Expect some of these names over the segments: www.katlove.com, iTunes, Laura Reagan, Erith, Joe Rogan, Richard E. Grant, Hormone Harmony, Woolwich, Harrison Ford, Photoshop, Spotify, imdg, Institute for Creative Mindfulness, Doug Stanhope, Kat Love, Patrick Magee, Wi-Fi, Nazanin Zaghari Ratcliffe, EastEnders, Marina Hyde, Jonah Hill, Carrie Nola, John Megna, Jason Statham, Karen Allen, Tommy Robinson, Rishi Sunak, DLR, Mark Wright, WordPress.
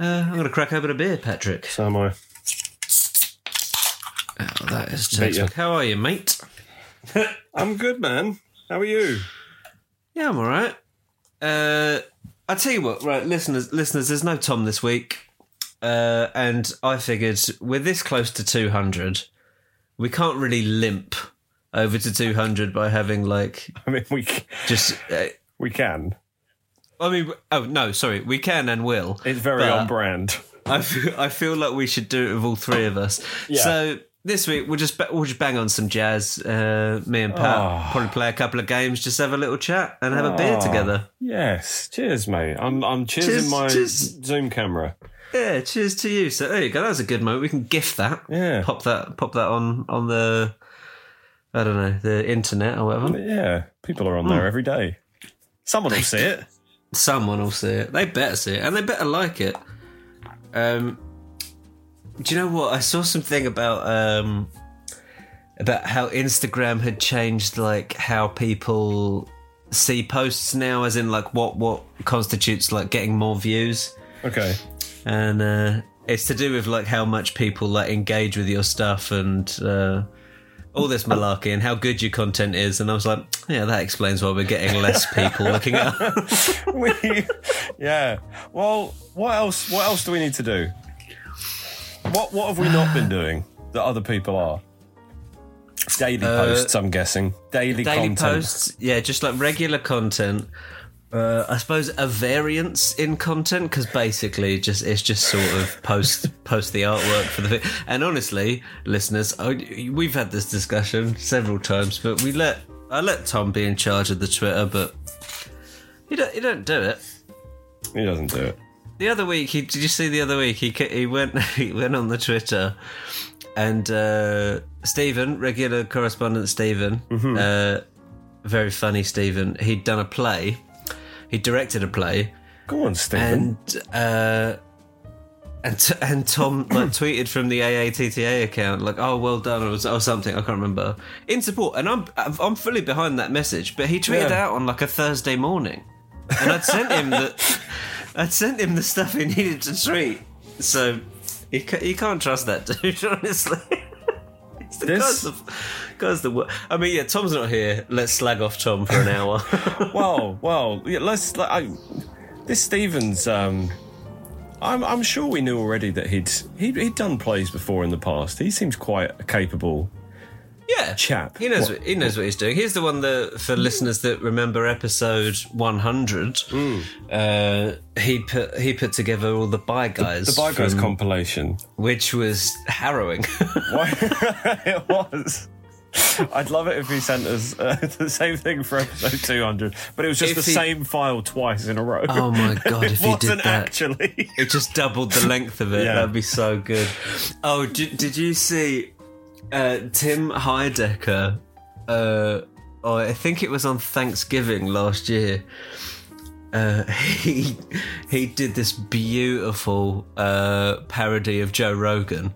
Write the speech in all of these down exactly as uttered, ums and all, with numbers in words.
Uh, I'm going to crack open a beer, Patrick. So am I. Oh, that is textbook. How are you, mate? I'm good, man. How are you? Yeah, I'm all right. Uh, I tell you what, right, listeners, listeners, there's no Tom this week. Uh, and I figured we're this close to two hundred. We can't really limp over to two hundred by having, like... I mean, we just uh, we can. I mean, oh, no, sorry. We can and will. It's very on brand. I feel, I feel like we should do it with all three of us. Yeah. So... This week, we'll just, we'll just bang on some jazz, uh, me and Pat. Oh. Probably play a couple of games, just have a little chat and have oh. a beer together. Yes. Cheers, mate. I'm I'm cheersing cheers, my cheers. Zoom camera. Yeah, cheers to you. So there you go. That was a good moment. We can gift that. Yeah. Pop that pop that on, on the, I don't know, the internet or whatever. Yeah. People are on mm. there every day. Someone will see it. Someone will see it. They better see it. And they better like it. Um... Do you know what? I saw something about um, about how Instagram had changed, like, how people see posts now, as in, like, what, what constitutes, like, getting more views. Okay. And uh, it's to do with, like, how much people, like, engage with your stuff and uh, all this malarkey and how good your content is. And I was like, yeah, that explains why we're getting less people looking at us. we, yeah. Well, what else? What else do we need to do? What what have we not been doing that other people are? Daily uh, posts, I'm guessing. Daily, daily content. Daily posts, yeah, just like regular content. Uh, I suppose a variance in content, because basically just it's just sort of post post the artwork for the thing. And honestly, listeners, I, we've had this discussion several times, but we let I let Tom be in charge of the Twitter, but he don't he don't do it. He doesn't do it. The other week, he, did you see the other week? He he went he went on the Twitter, and uh, Stephen, regular correspondent Stephen, mm-hmm. uh, very funny Stephen. He'd done a play, he directed a play. Go on, Stephen. And uh, and and Tom like tweeted from the A A T T A account like, "Oh, well done," or, or something. I can't remember. In support, and I'm I'm fully behind that message. But he tweeted yeah. out on like a Thursday morning, and I'd sent him that. I'd sent him the stuff he needed to tweet, so you can't, you can't trust that dude, honestly. It's the this... guy's the, guy's the worst. I mean, yeah, Tom's not here. Let's slag off Tom for an hour. Well, well, yeah, let's. Like, I, this Stevens, um, I'm, I'm sure we knew already that he'd, he'd he'd done plays before in the past. He seems quite a capable. Yeah, chap. He knows. What, what, he knows what he's doing. He's the one that, for listeners that remember episode one hundred, mm. uh, he put he put together all the Bye Guys, the, the Bye Guys from, compilation, which was harrowing. It was. I'd love it if he sent us uh, the same thing for episode two hundred, but it was just if the he... same file twice in a row. Oh my god! It if wasn't he did that, actually, it just doubled the length of it. Yeah. That'd be so good. Oh, did, did you see? Uh, Tim Heidecker, uh, oh, I think it was on Thanksgiving last year. Uh, he he did this beautiful uh, parody of Joe Rogan,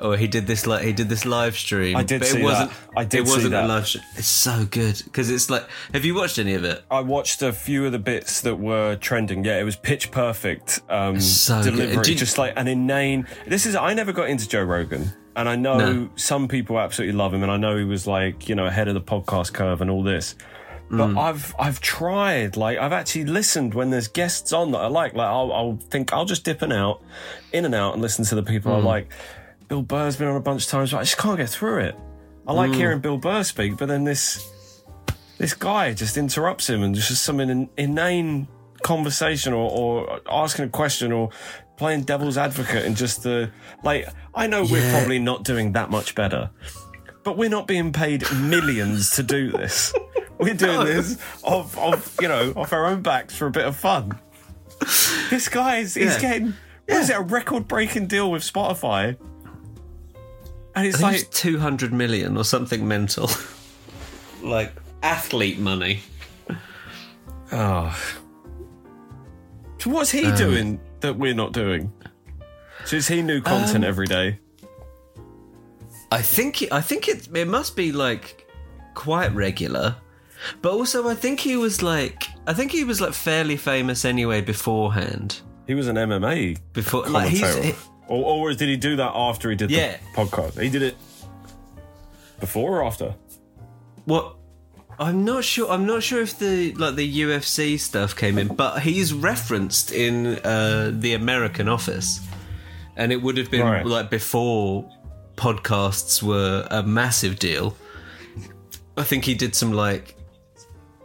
or oh, he did this like he did this live stream. I did but see it wasn't, that. I did it see wasn't that. A live stream. It's so good because it's like. Have you watched any of it? I watched a few of the bits that were trending. Yeah, it was pitch perfect um, so delivery, you, just like an inane. This is I never got into Joe Rogan. And I know no. some people absolutely love him, and I know he was like, you know, ahead of the podcast curve and all this. But mm. I've I've tried, like, I've actually listened when there's guests on that I like. Like, I'll, I'll think I'll just dip in out, in and out, and listen to the people mm. I like. Bill Burr's been on a bunch of times, but I just can't get through it. I like mm. hearing Bill Burr speak, but then this this guy just interrupts him and just some in, inane conversation or, or asking a question or. Playing devil's advocate and just the like. I know yeah. we're probably not doing that much better, but we're not being paid millions to do this. We're doing no. this off, off, you know, off our own backs for a bit of fun. This guy is yeah. he's getting what yeah. is it a record-breaking deal with Spotify? And it's like two hundred million or something mental, like athlete money. Oh, so what's he um, doing? That we're not doing. So is he new content um, every day? I think I think it it must be like quite regular, but also I think he was like I think he was like fairly famous anyway beforehand. He was an M M A before, like, commentator. He, or, or did he do that after he did yeah. the podcast? He did it before or after? What? I'm not sure. I'm not sure if the like the U F C stuff came in, but he's referenced in uh, the American Office, and it would have been right. like before podcasts were a massive deal. I think he did some like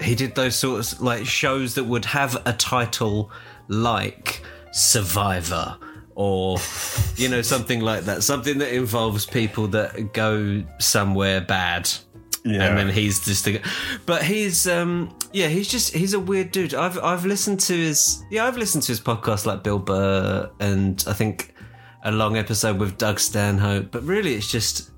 he did those sorts of like shows that would have a title like Survivor or you know something like that, something that involves people that go somewhere bad. Yeah. And then he's just, the, but he's, um, yeah, he's just, he's a weird dude. I've, I've listened to his, yeah, I've listened to his podcast like Bill Burr and I think a long episode with Doug Stanhope, but really it's just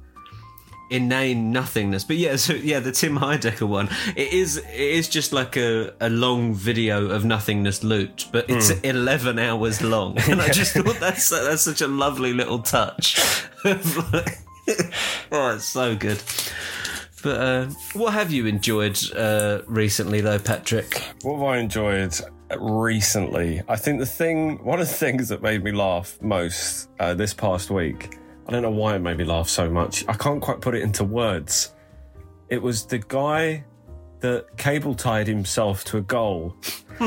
inane nothingness. But yeah, so yeah, the Tim Heidecker one, it is, it is just like a, a long video of nothingness looped, but it's mm. eleven hours long. And I just thought that's, that's such a lovely little touch. Oh, it's so good. But uh, what have you enjoyed uh, recently, though, Patrick? What have I enjoyed recently? I think the thing, one of the things that made me laugh most uh, this past week, I don't know why it made me laugh so much. I can't quite put it into words. It was the guy that cable-tied himself to a goal hmm.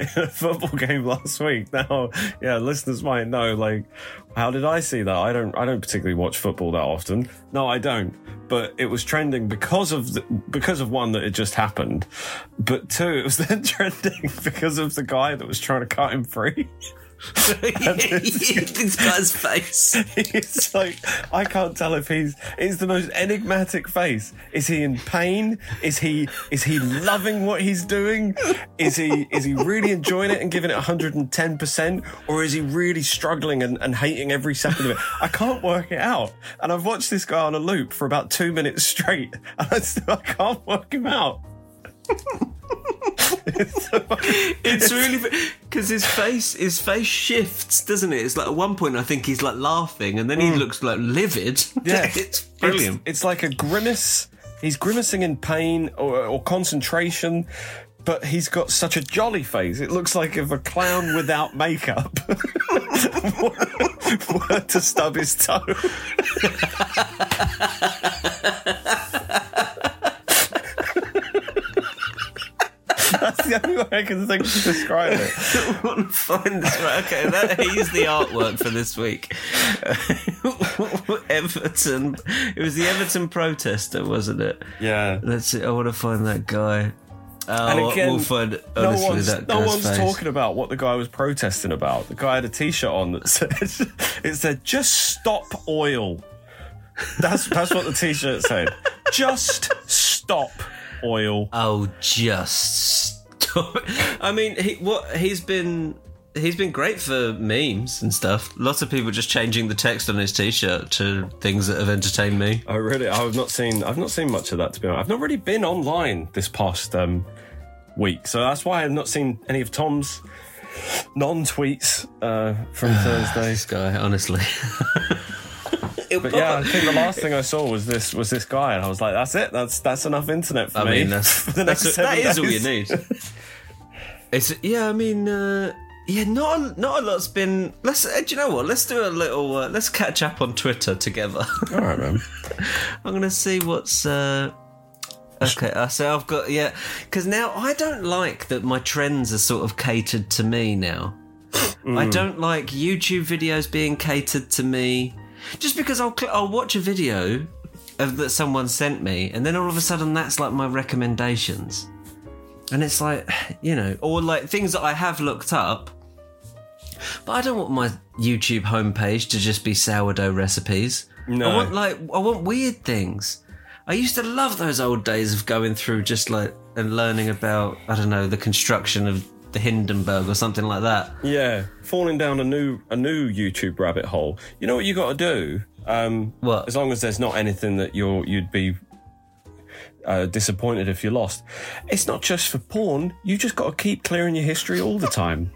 in a football game last week. Now, yeah, listeners might know, like, how did I see that? I don't I don't particularly watch football that often. No, I don't. But it was trending because of, the, because of one, that it just happened. But two, it was then trending because of the guy that was trying to cut him free. This guy's face. It's like, I can't tell if he's it's the most enigmatic face. Is he in pain? Is he is he loving what he's doing? Is he is he really enjoying it and giving it one hundred ten percent? Or is he really struggling and, and hating every second of it? I can't work it out. And I've watched this guy on a loop for about two minutes straight, and I still I can't work him out. it's, so it's really because his face his face shifts, doesn't it? It's like at one point I think he's like laughing and then he mm. looks like livid. Yeah. It's brilliant. It's, it's like a grimace. He's grimacing in pain or, or concentration, but he's got such a jolly face. It looks like if a clown without makeup were, were to stub his toe. That's the only way I can think to describe it. I want to find this right. Okay, that, he's the artwork for this week. Everton. It was the Everton protester, wasn't it? Yeah. Let's see. I want to find that guy. Uh, and again, we'll find, honestly, no one's, that no one's talking about what the guy was protesting about. The guy had a T-shirt on that said, it said, just stop oil. That's, that's what the T-shirt said. Just stop oil. Oh, just stop. I mean, he, what he's been he's been great for memes and stuff. Lots of people just changing the text on his T-shirt to things that have entertained me. I really, I've not seen, I've not seen much of that, to be honest. I've not really been online this past um, week, so that's why I've not seen any of Tom's non-tweets uh, from Thursday. This guy, honestly. But yeah, I think the last thing I saw was this was this guy, and I was like, "That's it. That's that's enough internet for I me." Mean, that's, for the next that's, that days. Is all you need. It's yeah. I mean, uh, yeah. Not a, not a lot's been. Let's. Uh, do you know what? Let's do a little. Uh, let's catch up on Twitter together. All right, man. I'm gonna see what's. Uh, okay, so I've got yeah. Because now I don't like that my trends are sort of catered to me now. Mm. I don't like YouTube videos being catered to me. Just because I'll cl- I'll watch a video of, that someone sent me, and then all of a sudden that's like my recommendations, and it's like, you know, or like things that I have looked up, but I don't want my YouTube homepage to just be sourdough recipes. No, I want like I want weird things. I used to love those old days of going through just like and learning about, I don't know, the construction of the Hindenburg or something like that. Yeah, falling down a new a new YouTube rabbit hole. You know what you got to do? Um, what? As long as there's not anything that you're you'd be uh, disappointed if you lost. It's not just for porn. You just got to keep clearing your history all the time.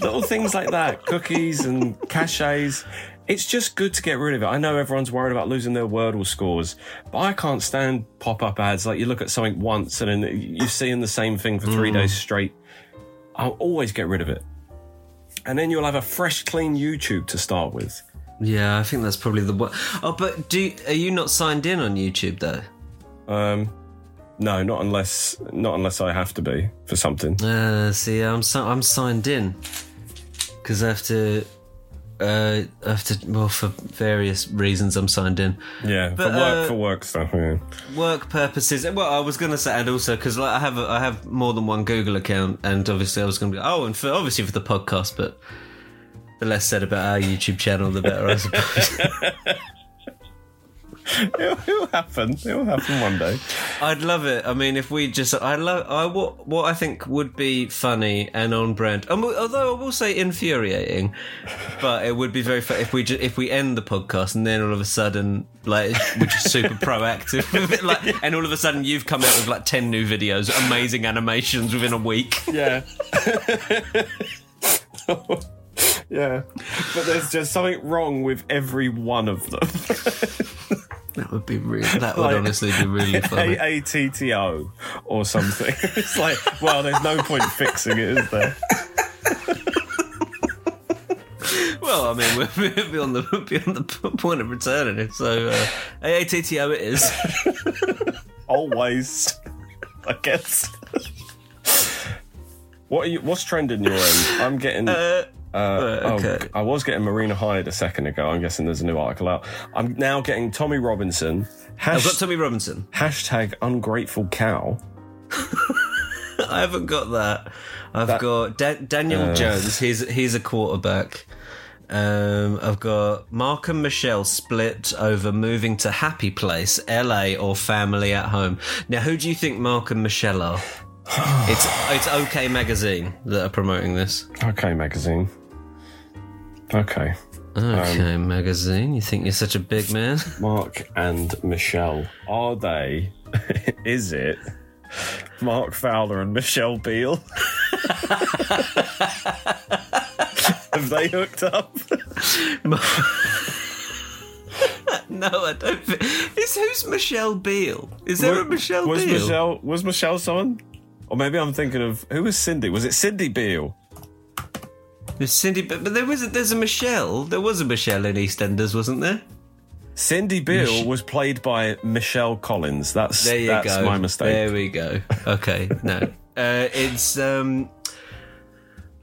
Little things like that, cookies and cachets. It's just good to get rid of it. I know everyone's worried about losing their Wordle scores, but I can't stand pop-up ads. Like, you look at something once and then you're seeing the same thing for three mm. days straight. I'll always get rid of it. and then you'll have a fresh, clean YouTube to start with. Yeah, I think that's probably the one. Oh, but do are you not signed in on YouTube though? Um, no, not unless not unless I have to be for something. Uh, see, I'm si- I'm signed in because I have to. Uh, I have to. Well, for various reasons, I'm signed in. Yeah, but, for work, uh, for work stuff. Yeah. Work purposes. Well, I was gonna say, and also because like I have a, I have more than one Google account, and obviously I was gonna be. Oh, and for obviously for the podcast, but. The less said about our YouTube channel, the better, I suppose. it'll, it'll happen. It'll happen one day. I'd love it. I mean, if we just... I love... I What, what I think would be funny and on brand... Um, although I will say infuriating, but it would be very funny if we just, if we end the podcast and then all of a sudden, like, we're just super proactive. like, and all of a sudden you've come out with, like, ten new videos, amazing animations within a week. Yeah. Yeah, but there's just something wrong with every one of them. That would be real. That would like, honestly be really funny. A A T T O or something. It's like, well, there's no point fixing it, is there? Well, I mean, we're beyond the beyond the point of returning it. So uh, A A T T O it is. Always, I guess. What are you, what's trending your end? I'm getting. Uh, Uh, uh, okay. oh, I was getting Marina Hyde a second ago. I'm guessing there's a new article out. I'm now getting Tommy Robinson. Hash- I've got Tommy Robinson. Hashtag ungrateful cow. I haven't got that. I've that, got da- Daniel uh, Jones. He's he's a quarterback. Um, I've got Mark and Michelle split over moving to Happy Place, L A, or family at home. Now, who do you think Mark and Michelle are? it's it's OK Magazine that are promoting this. OK Magazine. Okay. Okay, um, magazine. You think you're such a big man? Mark and Michelle. Are they? Is it Mark Fowler and Michelle Beale? Have they hooked up? No, I don't think. Is, who's Michelle Beale? Is there was, a Michelle was Beale? Michelle, was Michelle someone? Or maybe I'm thinking of who was Cindy? Was it Cindy Beale? There's Cindy, but there was a, there's a Michelle. There was a Michelle in EastEnders, wasn't there? Cindy Beale Mich- was played by Michelle Collins. That's there you that's go. My mistake. There we go. Okay, no, uh, it's um.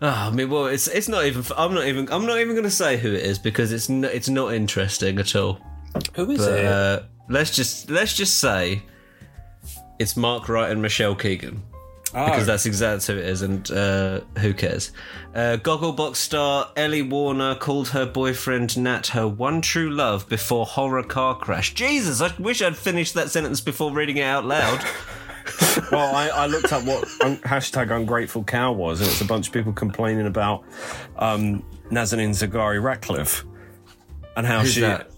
Oh, I mean, well, it's it's not even. I'm not even. I'm not even going to say who it is because it's no, it's not interesting at all. Who is but, it? Uh, let's just let's just say it's Mark Wright and Michelle Keegan. Oh. Because that's exactly who it is, and uh, who cares? Uh, Gogglebox star Ellie Warner called her boyfriend Nat her one true love before horror car crash. Jesus, I wish I'd finished that sentence before reading it out loud. Well, I, I looked up what un- hashtag ungrateful cow was, and it's a bunch of people complaining about um, Nazanin Zaghari Ratcliffe and how Who's she. That?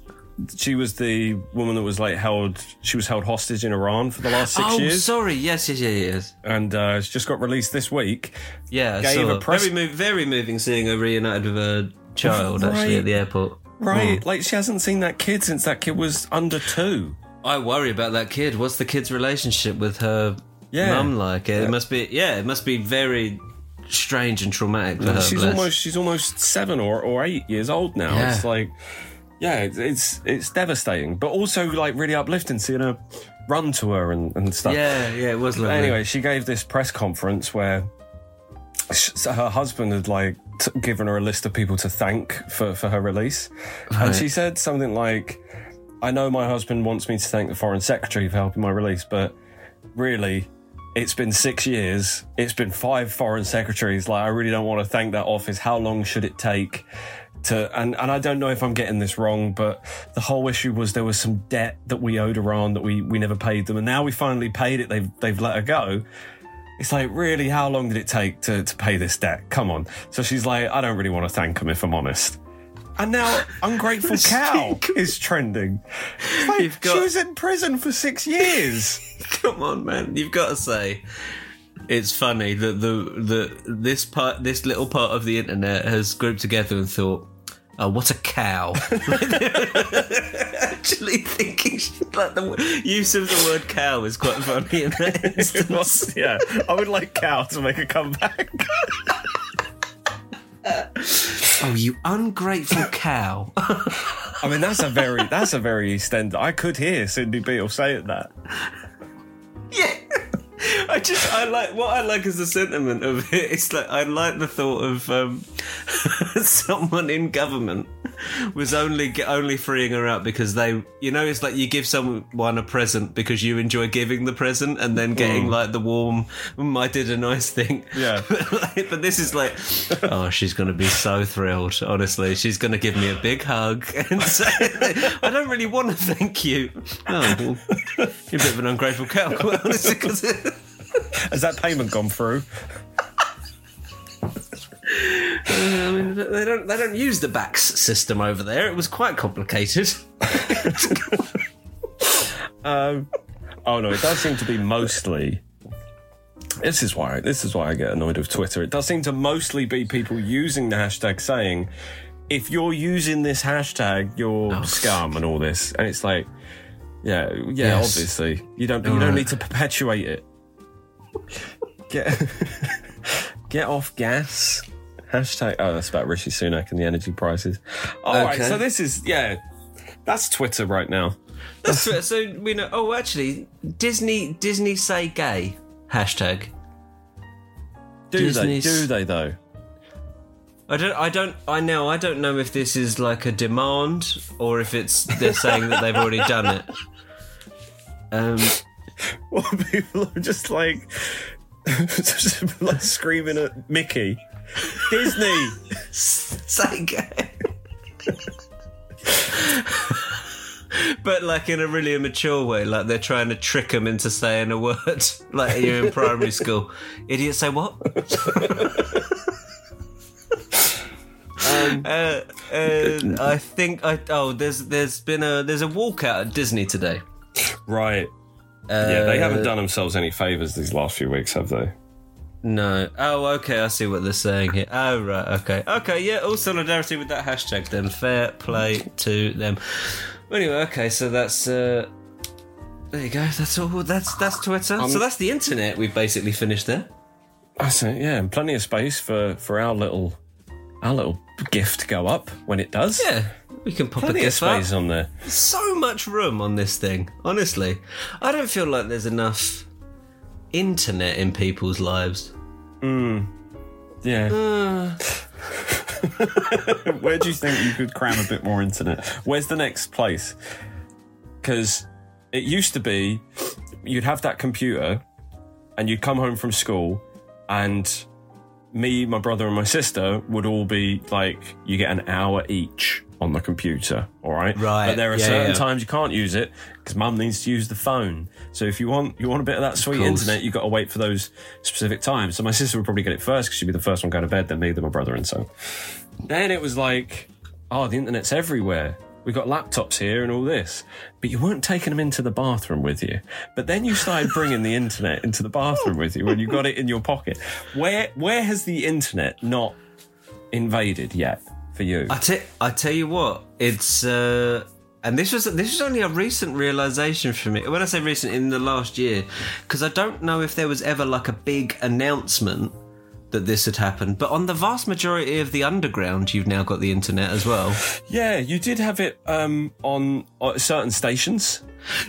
She was the woman that was like held. She was held hostage in Iran for the last six oh, years. Oh, sorry. Yes, yes, yes, yes. And uh, she just got released this week. Yeah, gave a press- very, move, very moving seeing her reunited with her child right. actually at the airport. Right, mm. Like she hasn't seen that kid since that kid was under two. I worry about that kid. What's the kid's relationship with her yeah. mum like? It yeah. must be. Yeah, it must be very strange and traumatic for no, her. She's bless. almost. She's almost seven or, or eight years old now. Yeah. It's like. Yeah, it's it's devastating, but also like really uplifting seeing her run to her and, and stuff. Yeah, yeah, it was lovely. Anyway, she gave this press conference where she, her husband had like t- given her a list of people to thank for, for her release. Right. And she said something like, I know my husband wants me to thank the Foreign Secretary for helping my release, but really, it's been six years. It's been five Foreign Secretaries. Like, I really don't want to thank that office. How long should it take? To, and, and I don't know if I'm getting this wrong, but the whole issue was there was some debt that we owed Iran that we, we never paid them, and now we finally paid it. They've they've let her go. It's like, really, how long did it take to, to pay this debt? Come on. So she's like, I don't really want to thank them if I'm honest. And now ungrateful cow is trending. Like, got, she was in prison for six years. Come on, man, you've got to say. It's funny that the the this part this little part of the internet has grouped together and thought, oh, what a cow. Actually thinking like the use of the word cow is quite funny in that instance. Yeah, I would like cow to make a comeback. Oh, you ungrateful cow. I mean, that's a very, that's a very standard. I could hear Cindy Beale say that. Yeah. I just, I like, what I like is the sentiment of it. It's like, I like the thought of um, someone in government was only only freeing her out because they, you know, it's like you give someone a present because you enjoy giving the present and then getting mm. like the warm, mm, I did a nice thing. Yeah. But this is like, oh, she's going to be so thrilled, honestly. She's going to give me a big hug and say, I don't really want to thank you. Oh, well, you're a bit of an ungrateful cow, quite honestly, because... Has that payment gone through? I mean, they don't they don't use the backs system over there. It was quite complicated. um, oh no, it does seem to be mostly. This is why this is why I get annoyed with Twitter. It does seem to mostly be people using the hashtag saying, if you're using this hashtag, you're oh. scum and all this, and it's like, yeah, yeah, yes. obviously you don't you all don't right. need to perpetuate it. Get get off gas. Hashtag. Oh, that's about Rishi Sunak and the energy prices. All okay. right. So this is yeah. That's Twitter right now. That's Twitter. So we know. Oh, actually, Disney. Disney say gay. Hashtag. Do Disney's... they? Do they though? I don't. I don't. I know. I don't know if this is like a demand or if it's they're saying that they've already done it. Um. Well, people are just like, just like screaming at Mickey. Disney! Say gay. But like in a really immature way, like they're trying to trick him into saying a word. Like you're in primary school. Idiot, say what? um, uh, uh, I think I oh there's there's been a there's a walkout at Disney today. Right. Uh, yeah, they haven't done themselves any favours these last few weeks, have they? No. Oh, okay, I see what they're saying here. Oh, right, okay. Okay, yeah, all solidarity with that hashtag then. Fair play to them. Anyway, okay, so that's... Uh, there you go, that's all. That's that's Twitter. Um, so that's the internet we've basically finished there. That's it, yeah, and plenty of space for, for our little our little gift to go up when it does. Yeah. We can pop plenty a gift up. On there. There's so much room on this thing, honestly. I don't feel like there's enough internet in people's lives. Mm. Yeah. Uh. Where do you think you could cram a bit more internet? Where's the next place? Because it used to be you'd have that computer and you'd come home from school and me, my brother and my sister would all be like, you get an hour each on the computer, all right? Right. But there are yeah, certain yeah. times you can't use it because mum needs to use the phone. So if you want you want a bit of that sweet of internet, you've got to wait for those specific times. So my sister would probably get it first because she'd be the first one going to bed, then me, then my brother, and so on. Then it was like, oh, the internet's everywhere. We've got laptops here and all this. But you weren't taking them into the bathroom with you. But then you started bringing the internet into the bathroom with you when you got it in your pocket. Where, where has the internet not invaded yet? For you, I, t- I tell you what, it's uh, and this was this was only a recent realization for me. When I say recent, in the last year, because I don't know if there was ever like a big announcement that this had happened. But on the vast majority of the underground, you've now got the internet as well. Yeah, you did have it um, on, on certain stations.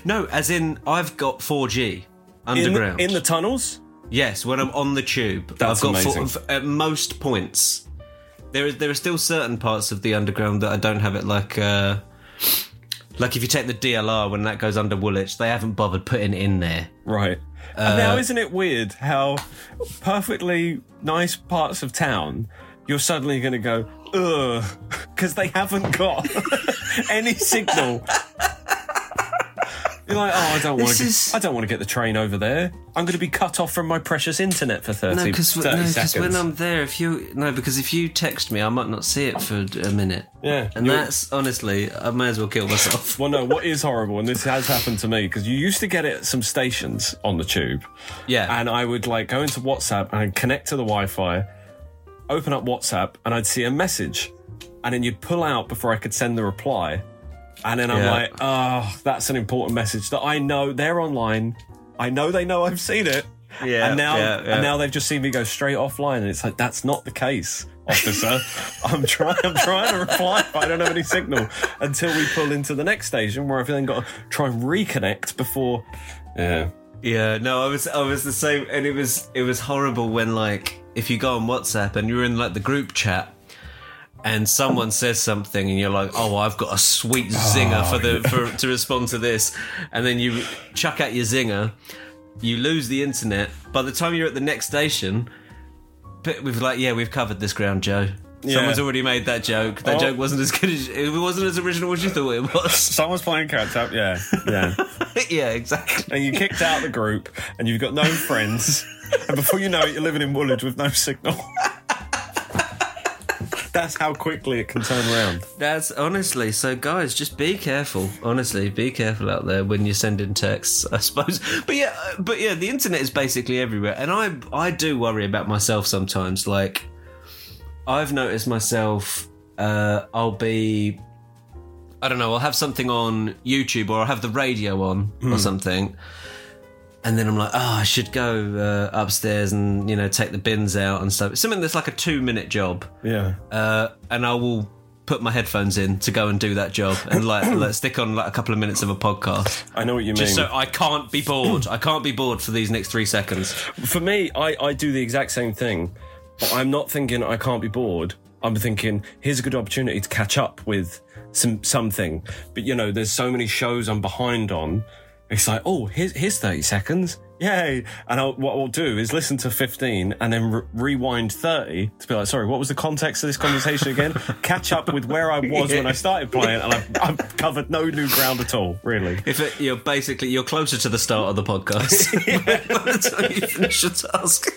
No, as in I've got four G underground in, in the tunnels. Yes, when I'm on the tube, that's I've got amazing. Four, at most points. There is there are still certain parts of the underground that I don't have it, like uh, like if you take the D L R when that goes under Woolwich, they haven't bothered putting it in there. Right. Uh, and now isn't it weird how perfectly nice parts of town you're suddenly going to go, ugh, because they haven't got any signal. You're like, oh, I don't want to. Is... I don't want to get the train over there. I'm going to be cut off from my precious internet for thirty, no, cause, thirty no, seconds. No, because when I'm there, if you no, because if you text me, I might not see it for a minute. Yeah, and you're... that's honestly, I may as well kill myself. Well, no, what is horrible, and this has happened to me, because you used to get it at some stations on the tube. Yeah, and I would like go into WhatsApp and I'd connect to the Wi-Fi, open up WhatsApp, and I'd see a message, and then you'd pull out before I could send the reply. And then I'm yeah. like, oh, that's an important message that I know they're online. I know they know I've seen it. Yeah. And now, yeah, yeah. and now they've just seen me go straight offline. And it's like, that's not the case. officer. I'm trying I'm trying to reply, but I don't have any signal until we pull into the next station where I've then got to try and reconnect before. Yeah. Yeah, no, I was I was the same, and it was it was horrible when, like, if you go on WhatsApp and you're in, like, the group chat and someone says something and you're like, oh, I've got a sweet zinger oh, for the for to respond to this, and then you chuck out your zinger, you lose the internet. By the time you're at the next station, we've like, yeah, we've covered this ground, Joe. Yeah. Someone's already made that joke. That oh. joke wasn't as good as it wasn't as original as you thought it was. Someone's playing catch up. Yeah, yeah, yeah, exactly. And you kicked out the group, and you've got no friends, and before you know it, you're living in Woolwich with no signal. That's how quickly it can turn around. That's honestly so, guys. Just be careful. Honestly, be careful out there when you're sending texts, I suppose. But yeah, but yeah, the internet is basically everywhere, and I I do worry about myself sometimes, like. I've noticed myself, uh, I'll be, I don't know, I'll have something on YouTube or I'll have the radio on mm. or something. And then I'm like, oh, I should go uh, upstairs and, you know, take the bins out and stuff. It's something that's like a two minute job. Yeah. Uh, and I will put my headphones in to go and do that job and like, like stick on like a couple of minutes of a podcast. I know what you just mean. Just so I can't be bored. I can't be bored for these next three seconds. For me, I, I do the exact same thing. I'm not thinking I can't be bored. I'm thinking here's a good opportunity to catch up with some something. But, you know, there's so many shows I'm behind on. It's like, oh, here's, here's thirty seconds. Yay. And I'll, what I'll do is listen to fifteen and then re- rewind thirty to be like, sorry, what was the context of this conversation again? Catch up with where I was yeah. when I started playing, and I've, I've covered no new ground at all, really. If it, you're basically, you're closer to the start of the podcast. yeah. By the time you finish your task.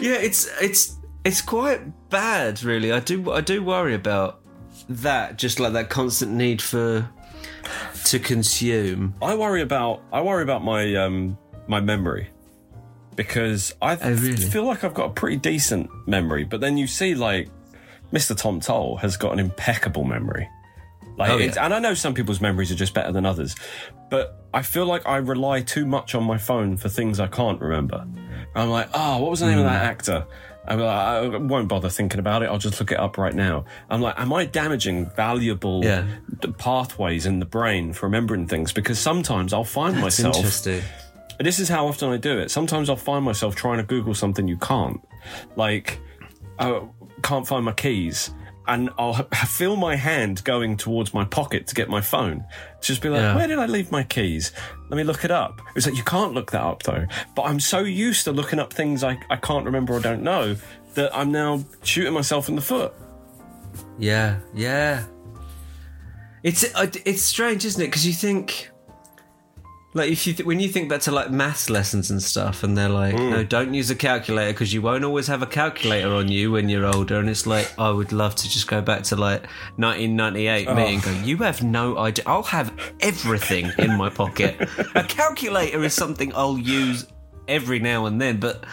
Yeah, it's it's it's quite bad, really. I do I do worry about that, just like that constant need for to consume. I worry about I worry about my um, my memory because I th- oh, really? feel like I've got a pretty decent memory. But then you see, like, Mister Tom Toll has got an impeccable memory. Like, oh, yeah. it's, and I know some people's memories are just better than others, but I feel like I rely too much on my phone for things I can't remember. I'm like, oh, what was the name mm. of that actor? I'm like, I won't bother thinking about it. I'll just look it up right now. I'm like, am I damaging valuable yeah. pathways in the brain for remembering things? Because sometimes I'll find That's myself... Interesting. This is how often I do it. Sometimes I'll find myself trying to Google something you can't. Like, I can't find my keys. And I'll feel my hand going towards my pocket to get my phone. Just be like, yeah. where did I leave my keys? Let me look it up. It's like, you can't look that up, though. But I'm so used to looking up things I, I can't remember or don't know that I'm now shooting myself in the foot. Yeah, yeah. It's it's strange, isn't it? Because you think... Like, if you th- when you think back to, like, maths lessons and stuff, and they're like, mm. no, don't use a calculator because you won't always have a calculator on you when you're older. And it's like, I would love to just go back to, like, nineteen ninety-eight oh. me and go, you have no idea. I'll have everything in my pocket. A calculator is something I'll use every now and then, but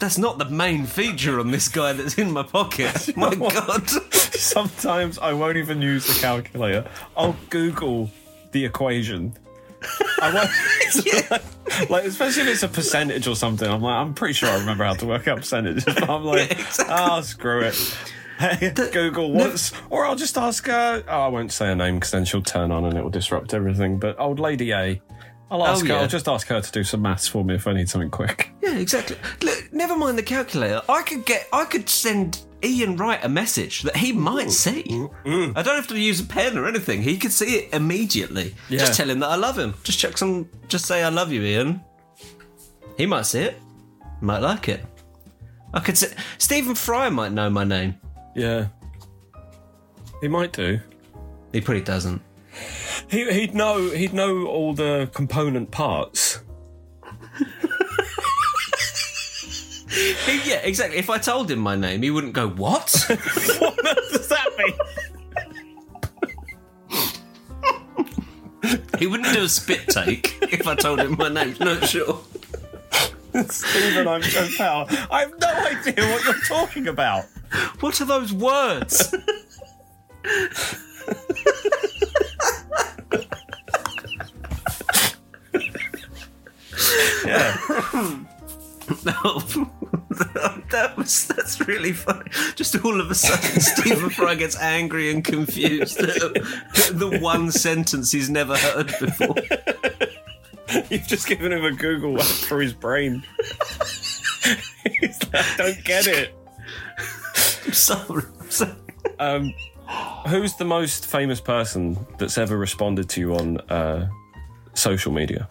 that's not the main feature on this guy that's in my pocket. My God. Sometimes I won't even use the calculator. I'll Google the equation. I won't, yeah. like, like, especially if it's a percentage or something. I'm like, I'm pretty sure I remember how to work out percentages. But I'm like, yeah, exactly. oh, screw it. Hey, the, Google once, no. or I'll just ask her. Oh, I won't say her name because then she'll turn on and it will disrupt everything. But old lady A, I'll ask oh, her. Yeah. I'll just ask her to do some maths for me if I need something quick. Yeah, exactly. Look, never mind the calculator. I could get. I could send Ian Wright a message that he might see. Mm-hmm. I don't have to use a pen or anything. He could see it immediately. Yeah. Just tell him that I love him. Just check some. Just say I love you, Ian. He might see it. Might like it. I could say Stephen Fry might know my name. Yeah, he might do. He probably doesn't. He, he'd know. He'd know all the component parts. Yeah, exactly. If I told him my name, he wouldn't go, what? What does that mean? He wouldn't do a spit take if I told him my name, not sure. Stephen, I'm Joe Powell. I have no idea what you're talking about. What are those words? Yeah. No. That was that's really funny. Just all of a sudden, Stephen Fry gets angry and confused. The one sentence he's never heard before. You've just given him a Google whack for his brain. He's like, I don't get it. I'm sorry. I'm sorry. Um, who's the most famous person that's ever responded to you on uh, social media?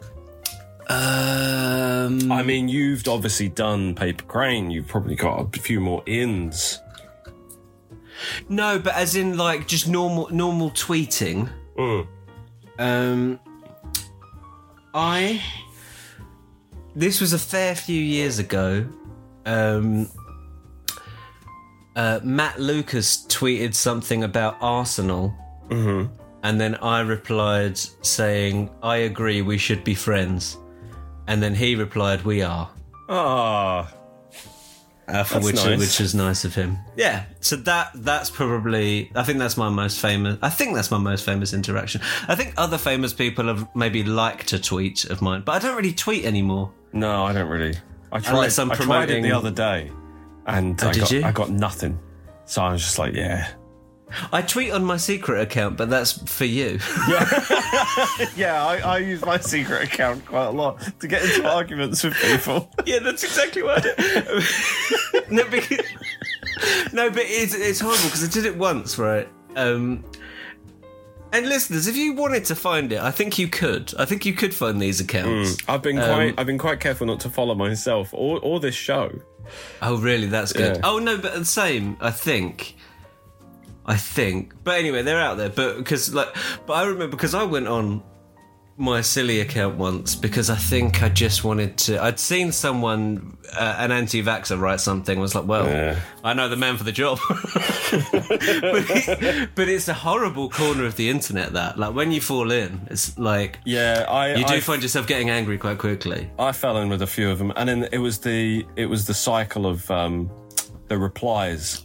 Um, I mean, you've obviously done Paper Crane. You've probably got a few more ins. No, but as in, like, just normal normal tweeting. Mm. Um, I... This was a fair few years ago. Um, uh, Matt Lucas tweeted something about Arsenal. Mm-hmm. And then I replied saying, I agree, we should be friends. And then he replied, "We are." Ah, uh, which nice. which is nice of him. Yeah. So that that's probably. I think that's my most famous. I think that's my most famous interaction. I think other famous people have maybe liked a tweet of mine, but I don't really tweet anymore. No, I don't really. I tried. Unless I'm promoting, I tried it the other day, and oh, I, did got, you? I got nothing. So I was just like, yeah. I tweet on my secret account, but that's for you. Yeah, yeah I, I use my secret account quite a lot to get into arguments with people. Yeah, that's exactly what I do. no, because, no, but it's, it's horrible because I did it once, right? Um, and listeners, if you wanted to find it, I think you could. I think you could find these accounts. Mm, I've been quite, um, I've been quite careful not to follow myself or, or this show. Oh, really? That's good. Yeah. Oh no, but the same, I think. I think, but anyway, they're out there. But because, like, but I remember because I went on my silly account once because I think I just wanted to. I'd seen someone, uh, an anti-vaxxer, write something. I was like, well, yeah. I know the man for the job. but, it's, but it's a horrible corner of the internet. That, like, when you fall in, it's like, yeah, I you do I, find yourself getting angry quite quickly. I fell in with a few of them, and then it was the it was the cycle of um, the replies.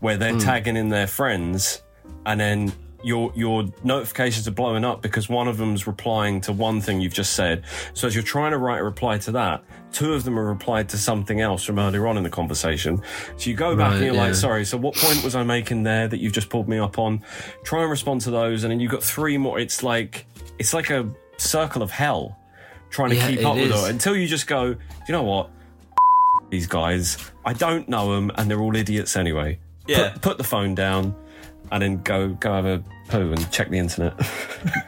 Where they're mm. tagging in their friends, and then your your notifications are blowing up because one of them's replying to one thing you've just said. So as you're trying to write a reply to that, two of them are replied to something else from earlier on in the conversation. So you go back right, and you're yeah. like, sorry, so what point was I making there that you've just pulled me up on? Try and respond to those, and then you've got three more. It's like it's like a circle of hell trying to yeah, keep up is. with it until you just go, do you know what? These guys, I don't know them, and they're all idiots anyway. Yeah, put, put the phone down, and then go go have a poo and check the internet.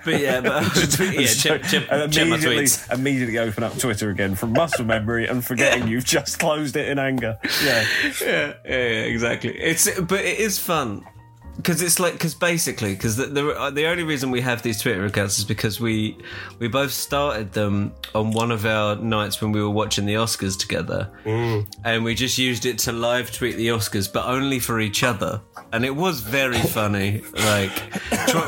But yeah, but yeah, check, check, and check my tweets. Immediately open up Twitter again from muscle memory and forgetting yeah. you've just closed it in anger. Yeah, yeah, yeah, yeah, exactly. It's but it is fun because it's like because basically because the, the the only reason we have these Twitter accounts is because we we both started them on one of our nights when we were watching the Oscars together. Mm. And we just used it to live tweet the Oscars, but only for each other. And it was very funny. Like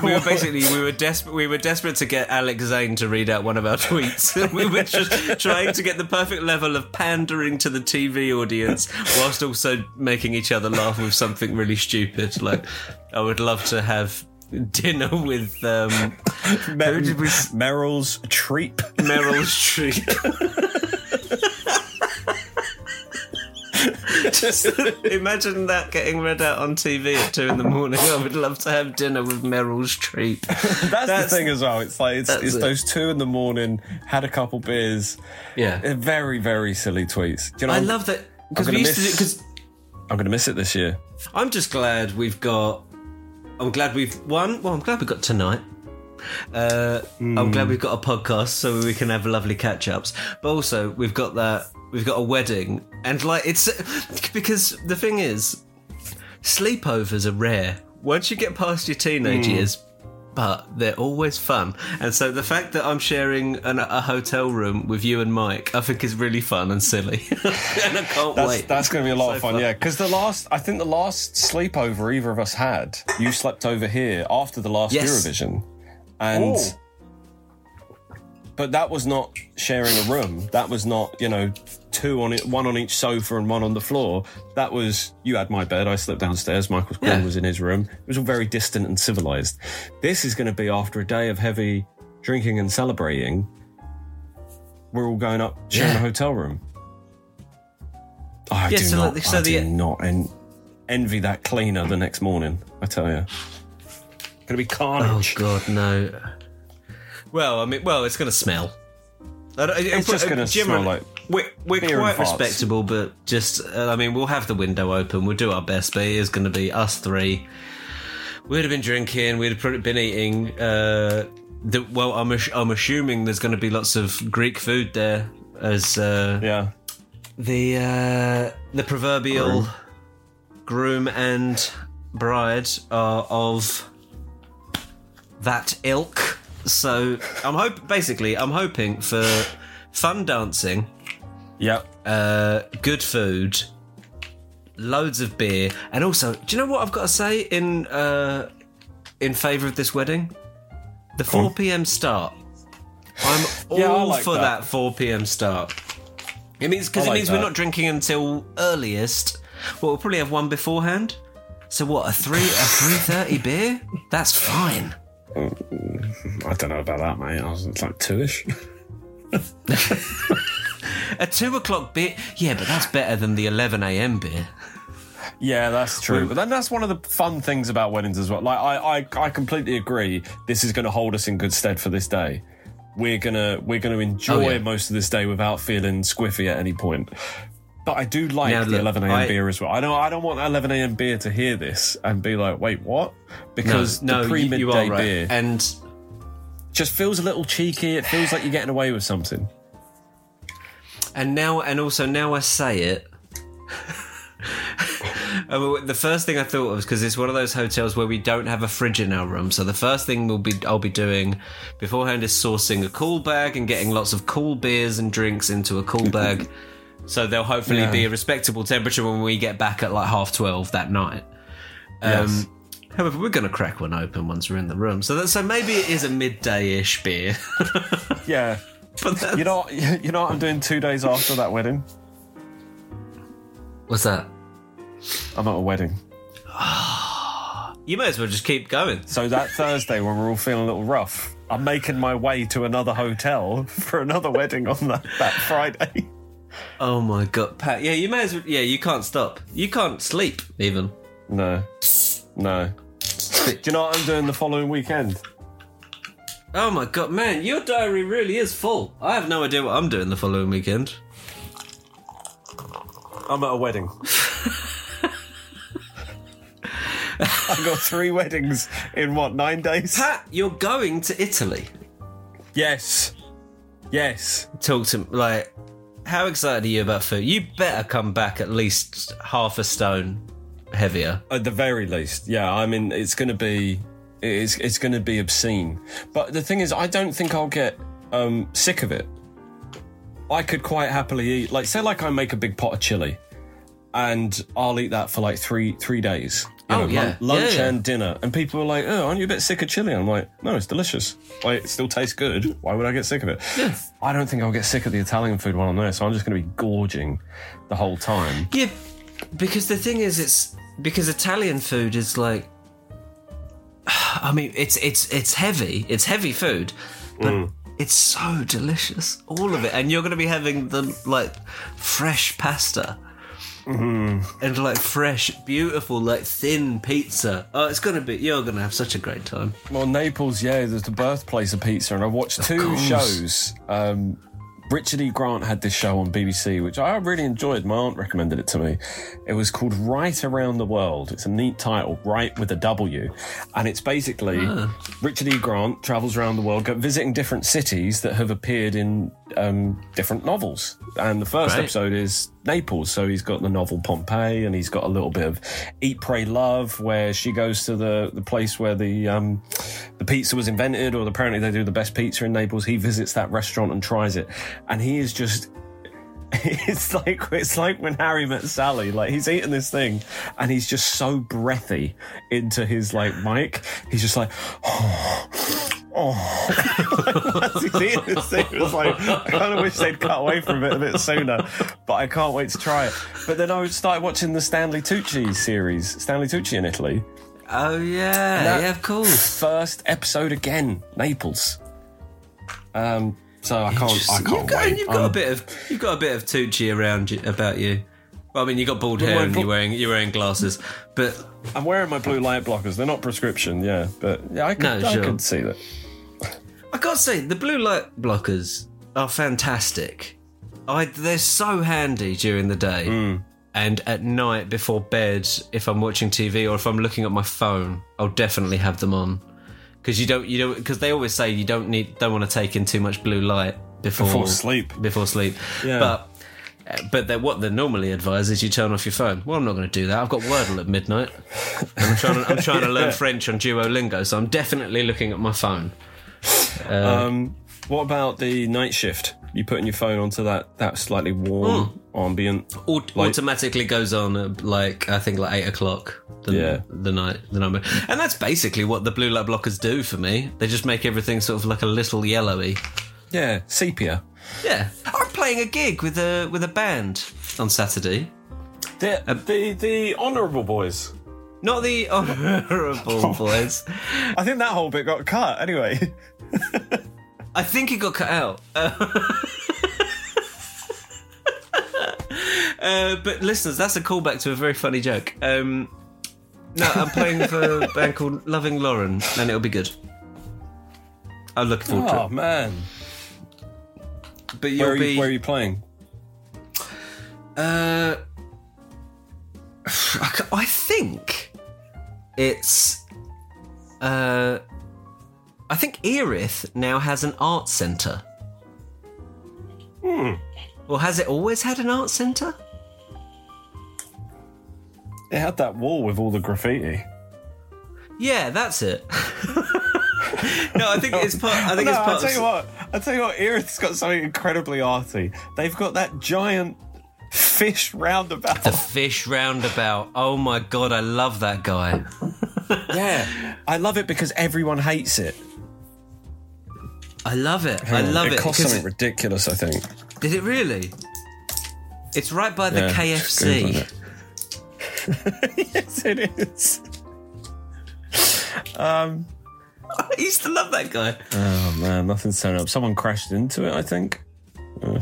we were basically we were desperate we were desperate to get Alex Zane to read out one of our tweets. We were just trying to get the perfect level of pandering to the T V audience whilst also making each other laugh with something really stupid. Like I would love to have dinner with um, Mer- did we... Meryl's Streep. Meryl's Streep. Just imagine that getting read out on T V at two in the morning. I would love to have dinner with Meryl Streep. that's, that's the thing as well. It's like it's, it's it. those two in the morning. Had a couple beers. Yeah, They're very very silly tweets. Do you know? I I'm, love that because we used miss, to do because I'm going to miss it this year. I'm just glad we've got. I'm glad we've won. Well, I'm glad we got tonight. Uh, mm. I'm glad we've got a podcast so we can have lovely catch-ups. But also, we've got that. We've got a wedding, and like it's because the thing is, sleepovers are rare once you get past your teenage mm. years, but they're always fun. And so the fact that I'm sharing an, a hotel room with you and Mike, I think is really fun and silly. And I can't that's, wait. That's going to be a lot so of fun, fun. yeah. Because the last, I think the last sleepover either of us had, you slept over here after the last yes. Eurovision. And, Ooh. but that was not sharing a room. That was not, you know, two on it, one on each sofa and one on the floor. That was, you had my bed, I slept downstairs, Michael's yeah. was in his room. It was all very distant and civilised. This is going to be after a day of heavy drinking and celebrating. We're all going up, sharing yeah. a hotel room. I yeah, do so not. The, so I the, do not en- envy that cleaner the next morning. I tell you, going to be carnage. Oh God, no. Well, I mean, well, it's going to smell. It's, it's just going to smell like. We're, we're quite respectable, but just, uh, I mean, we'll have the window open. We'll do our best, but it is going to be us three. We'd have been drinking. We'd have been eating. Uh, the, well, I'm I'm assuming there's going to be lots of Greek food there, as uh, yeah, the uh, the proverbial groom. groom and bride are of that ilk. So I'm hope basically I'm hoping for fun dancing. Yep. Uh, good food, loads of beer, and also, do you know what I've got to say in uh, in favour of this wedding? The four p.m. start. I'm all yeah, like for that. that four p.m. start. It means because like it means that. We're not drinking until earliest. Well, we'll probably have one beforehand. So what? A three a three thirty beer? That's fine. I don't know about that, mate. It's like two-ish. A two o'clock beer, yeah, but that's better than the eleven a.m. beer. Yeah, that's true. We're, but then that's one of the fun things about weddings as well. Like, I, I, I completely agree. This is going to hold us in good stead for this day. We're gonna, we're gonna enjoy oh, yeah. most of this day without feeling squiffy at any point. But I do like now, the look, eleven a m I, beer as well. I don't, I don't want eleven a m beer to hear this and be like, wait, what? Because no, the no, pre-midday you, you are right. beer and just feels a little cheeky. It feels like you're getting away with something. And now, and also now I say it, I mean, the first thing I thought of was because it's one of those hotels where we don't have a fridge in our room. So the first thing we'll be, I'll be doing beforehand is sourcing a cool bag and getting lots of cool beers and drinks into a cool bag. So there'll hopefully yeah. be a respectable temperature when we get back at like half twelve that night. Um, yes. However, we're going to crack one open once we're in the room. So that, so maybe it is a midday-ish beer. yeah. But you know, what, you know what I'm doing two days after that wedding? What's that? I'm at a wedding. You may as well just keep going. So that Thursday when we're all feeling a little rough, I'm making my way to another hotel for another wedding on that, that Friday. Oh my God, Pat. Yeah, you may as well. Yeah, you can't stop. You can't sleep even. No. No. Do you know what I'm doing the following weekend? Oh my God, man, your diary really is full. I have no idea what I'm doing the following weekend. I'm at a wedding. I've got three weddings in, what, nine days? Pat, you're going to Italy. Yes. Yes. Talk to me, like, how excited are you about food? You better come back at least half a stone heavier. At the very least, yeah. I mean, it's going to be... It's it's going to be obscene. But the thing is, I don't think I'll get um, sick of it. I could quite happily eat... Like, say, like, I make a big pot of chili, and I'll eat that for, like, three three days. You oh, know, yeah. Lunch, lunch yeah, yeah. and dinner. And people are like, oh, aren't you a bit sick of chili? I'm like, no, it's delicious. Like, it still tastes good. Why would I get sick of it? Yeah. I don't think I'll get sick of the Italian food while I'm there, so I'm just going to be gorging the whole time. Yeah, because the thing is, it's... Because Italian food is, like... I mean, it's it's it's heavy. It's heavy food, but mm. it's so delicious, all of it. And you're going to be having the like fresh pasta mm. and like fresh, beautiful, like thin pizza. Oh, it's going to be. You're going to have such a great time. Well, Naples, yeah, there's the birthplace of pizza, and I watched two shows. Um, Richard E. Grant had this show on B B C, which I really enjoyed. My aunt recommended it to me. It was called Right Around the World. It's a neat title, Right with a W. And it's basically ah. Richard E. Grant travels around the world visiting different cities that have appeared in um, different novels. And the first right. episode is Naples. So he's got the novel Pompeii, and he's got a little bit of Eat, Pray, Love, where she goes to the, the place where the um, the pizza was invented, or apparently they do the best pizza in Naples. He visits that restaurant and tries it, and he is just it's like it's like when Harry met Sally. Like, he's eating this thing and he's just so breathy into his like mic. He's just like, oh. Oh, like, once he's eaten this thing, it was like, I kind of wish they'd cut away from it a bit sooner, but I can't wait to try it. But then I started watching the Stanley Tucci series, Stanley Tucci in Italy. Oh, yeah, yeah, of course. First episode again, Naples. Um, so I can't, just, I can't you've got, wait. You've got um, a bit of, you've got a bit of Tucci around you, about you. Well, I mean, you got bald hair and you're wearing you're wearing glasses, but I'm wearing my blue light blockers. They're not prescription, yeah, but yeah, I could, no, I sure. could see that. I gotta say, the blue light blockers are fantastic. I they're so handy during the day mm. and at night before bed. If I'm watching T V or if I'm looking at my phone, I'll definitely have them on because you don't you don't because they always say you don't need don't want to take in too much blue light before, before sleep before sleep, yeah. but. But they're, what they normally advise is you turn off your phone. Well, I'm not going to do that. I've got Wordle at midnight. I'm trying to, I'm trying to learn French on Duolingo, so I'm definitely looking at my phone. Uh, um, what about the night shift? You putting your phone onto that, that slightly warm mm. ambient Aut- light. Automatically goes on at like I think like eight o'clock the, yeah. the night the number, and that's basically what the blue light blockers do for me. They just make everything sort of like a little yellowy. Yeah, sepia. Yeah, I'm playing a gig with a with a band on Saturday. The the, the honourable boys, not the honourable boys. I think that whole bit got cut anyway. I think it got cut out. Uh, uh, but listeners, that's a callback to a very funny joke. Um, no, I'm playing for a band called Loving Lauren, and it'll be good. I'm looking forward oh, to it. Oh man. But you'll where, are you, be, where are you playing? Uh, I, I think it's. Uh, I think Erith now has an art centre. Hmm. Well, has it always had an art centre? It had that wall with all the graffiti. Yeah, that's it. No, I think no. it's part. I think no, it's part. I'll tell you what. I'll tell you what. Erith's got something incredibly arty. They've got that giant fish roundabout. The fish roundabout. Oh my god, I love that guy. Yeah, I love it because everyone hates it. I love it. I love it. It cost something it, ridiculous. I think. Did it really? It's right by the yeah, K F C. It. Yes, it is. Um. I used to love that guy. Oh man, nothing's turned up. Someone crashed into it, I think. Uh.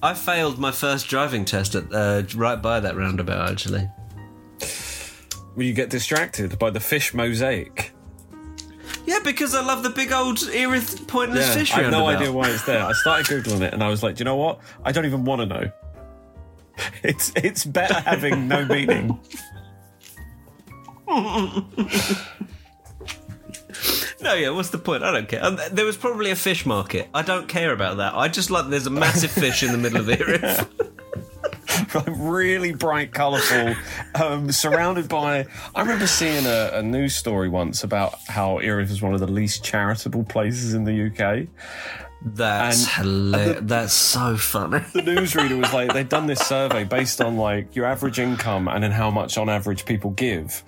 I failed my first driving test at uh, right by that roundabout, actually. Well, you get distracted by the fish mosaic. Yeah, because I love the big old Erith pointless yeah, fish roundabout. I have no idea why it's there. I started Googling it and I was like, do you know what? I don't even want to know. It's it's better having no meaning. No, yeah, what's the point? I don't care. Um, there was probably a fish market. I don't care about that. I just like there's a massive fish in the middle of the area. Really bright, colourful, um, surrounded by... I remember seeing a, a news story once about how Erith is one of the least charitable places in the U K. That's hilarious. That's so funny. The newsreader was like, they'd done this survey based on like your average income and then how much on average people give.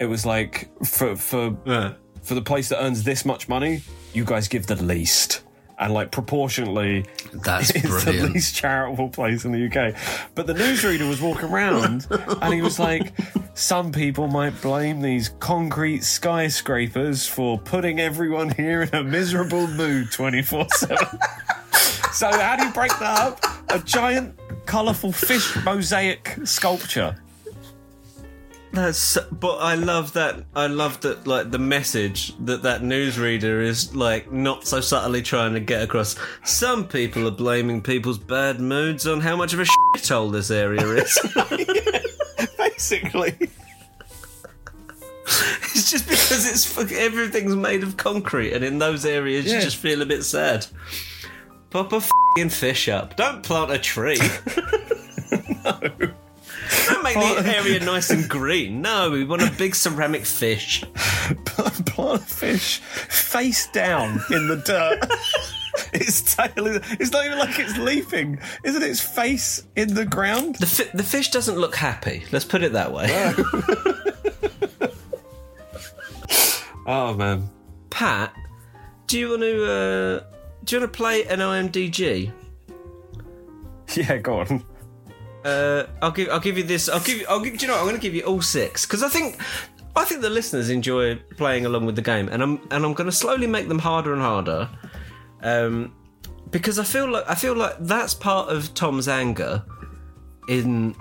It was like, for... for yeah. For the place that earns this much money, you guys give the least. And, like, proportionately, that's it's brilliant. The least charitable place in the U K. But the newsreader was walking around and he was like, some people might blame these concrete skyscrapers for putting everyone here in a miserable mood twenty-four seven. So how do you break that up? A giant, colourful fish mosaic sculpture. That's, but I love that. I love that, like the message that that newsreader is like not so subtly trying to get across. Some people are blaming people's bad moods on how much of a shithole this area is. Yeah, basically, it's just because it's everything's made of concrete, and in those areas yeah. you just feel a bit sad. Pop a f***ing fish up. Don't plant a tree. No. Don't make plant the area nice and green. No, we want a big ceramic fish. Plant a fish face down in the dirt. Its tail is, it's not even like it's leaping. Isn't its face in the ground? The, fi- the fish doesn't look happy. Let's put it that way. No. Oh, man. Pat, do you want to uh, do you want to play an I M D G? Yeah, go on. Uh, I'll give I'll give you this. I'll give you. I'll give. Do you know what? I'm going to give you all six because I think I think the listeners enjoy playing along with the game, and I'm and I'm going to slowly make them harder and harder, um, because I feel like I feel like that's part of Tom's anger in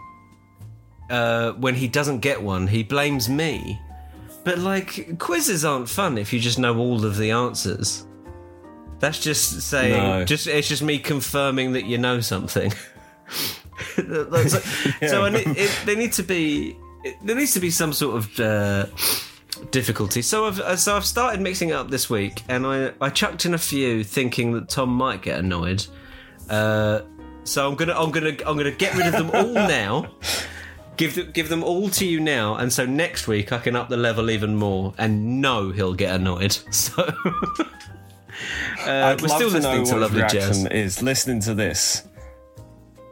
uh, when he doesn't get one, he blames me. But, like, quizzes aren't fun if you just know all of the answers. That's just saying... No. Just It's just me confirming that you know something. like, so yeah. so I ne- it, there needs to be... It, there needs to be some sort of uh, difficulty. So I've so I've started mixing it up this week, and I, I chucked in a few, thinking that Tom might get annoyed. Uh, so I'm gonna I'm gonna I'm gonna get rid of them all now. Give them, give them all to you now, and so next week I can up the level even more, and no, he'll get annoyed. So uh, I'd we're love still to listening know to what lovely his reaction jazz. Is listening to this.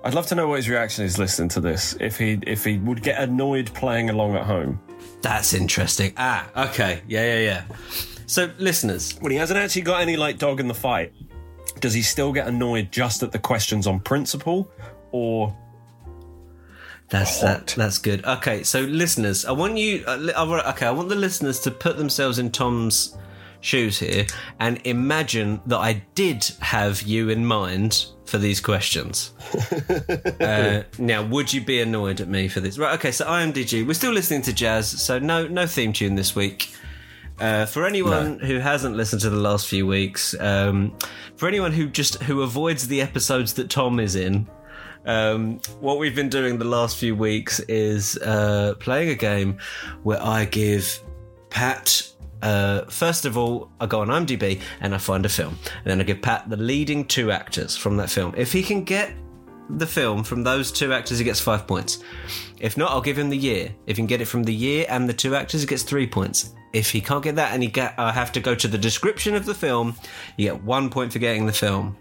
I'd love to know what his reaction is listening to this. If he if he would get annoyed playing along at home. That's interesting. Ah, okay. Yeah, yeah, yeah. So, listeners. When he hasn't actually got any, like, dog in the fight, does he still get annoyed just at the questions on principle, or... That's that, that's good. Okay, so, listeners, I want you... Okay, I want the listeners to put themselves in Tom's shoes here and imagine that I did have you in mind... for these questions. uh, now, would you be annoyed at me for this? Right, okay, so I M D G. We're still listening to jazz, so no no theme tune this week. Uh, for anyone no. who hasn't listened to the last few weeks, um, for anyone who just who avoids the episodes that Tom is in, um, what we've been doing the last few weeks is uh, playing a game where I give Pat... Uh, first of all, I go on IMDb and I find a film, and then I give Pat the leading two actors from that film. If he can get the film from those two actors, he gets five points. If not, I'll give him the year. If he can get it from the year and the two actors, he gets three points. If he can't get that, and he get, I have to go to the description of the film, you get one point for getting the film.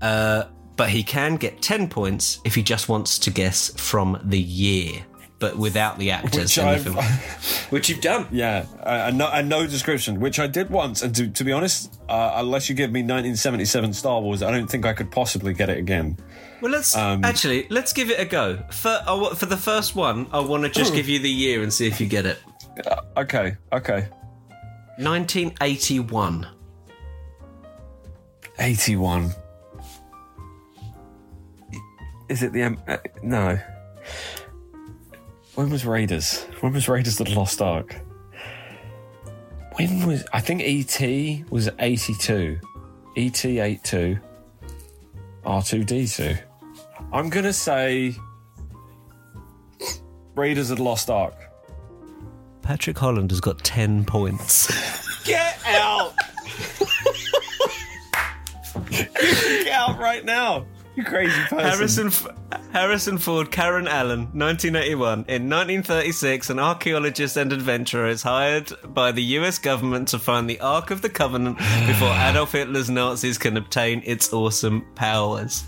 Uh, but he can get ten points if he just wants to guess from the year. But without the actors which in the film. Which you've done. Yeah, and no, and no description, which I did once. And to, to be honest, uh, unless you give me nineteen seventy-seven Star Wars, I don't think I could possibly get it again. Well, let's um, actually, let's give it a go. For uh, for the first one, I want to just give you the year and see if you get it. Uh, okay, okay. nineteen eighty-one. eighty-one. Is it the... Um, uh, no. When was Raiders? When was Raiders of the Lost Ark? When was... I think E T was eighty-two. E T eighty-two. R two D two. I'm going to say... Raiders of the Lost Ark. Patrick Holland has got ten points. Get out! Get out right now! You crazy person. Harrison... F- Harrison Ford, Karen Allen, nineteen eighty-one. In nineteen thirty-six, an archaeologist and adventurer is hired by the U S government to find the Ark of the Covenant before Adolf Hitler's Nazis can obtain its awesome powers.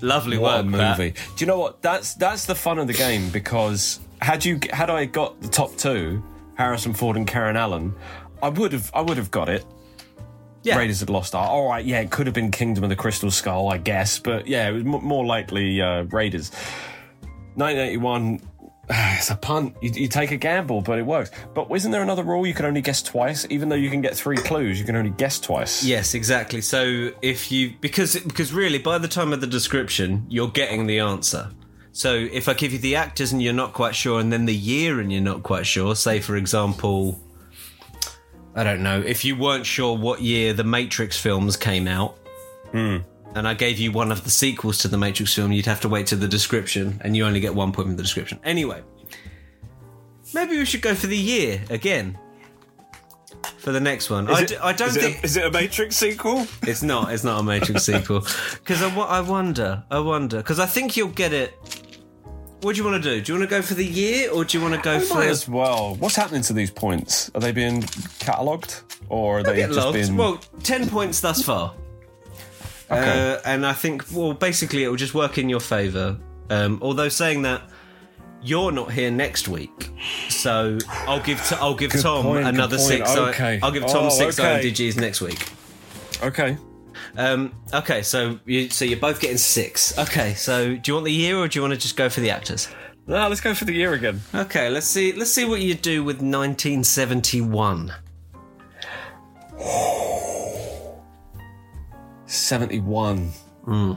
Lovely what work, a movie. That. Do you know what? That's that's the fun of the game, because had you had I got the top two, Harrison Ford and Karen Allen, I would have I would have got it. Yeah. Raiders of the Lost Ark. All right, yeah, it could have been Kingdom of the Crystal Skull, I guess, but yeah, it was m- more likely uh, Raiders. nineteen eighty-one, it's a punt. You, you take a gamble, but it works. But isn't there another rule? You can only guess twice, even though you can get three clues. You can only guess twice. Yes, exactly. So if you because because really, by the time of the description, you're getting the answer. So if I give you the actors and you're not quite sure, and then the year and you're not quite sure, say for example. I don't know, if you weren't sure what year the Matrix films came out mm. and I gave you one of the sequels to the Matrix film, you'd have to wait to the description, and you only get one point from the description. Anyway, maybe we should go for the year again for the next one. Is I, it, d- I don't is think... It a, is it a Matrix sequel? It's not. It's not a Matrix sequel. Because I, I wonder, I wonder, because I think you'll get it... What do you want to do? Do you want to go for the year, or do you want to go I for... Might as well. What's happening to these points? Are they being catalogued, or are They'll they just logged. Being... Well, ten points thus far. Okay. Uh, and I think, well, basically it will just work in your favour. Um, although saying that, you're not here next week, so I'll give to, I'll give good Tom point, another six. Okay. I, I'll give Tom oh, six okay. I M D Gs next week. Okay. Um, okay, so you, so you're both getting six. Okay, so do you want the year, or do you want to just go for the actors? No, let's go for the year again. Okay, let's see. Let's see what you do with nineteen seventy-one. seventy-one. Mm.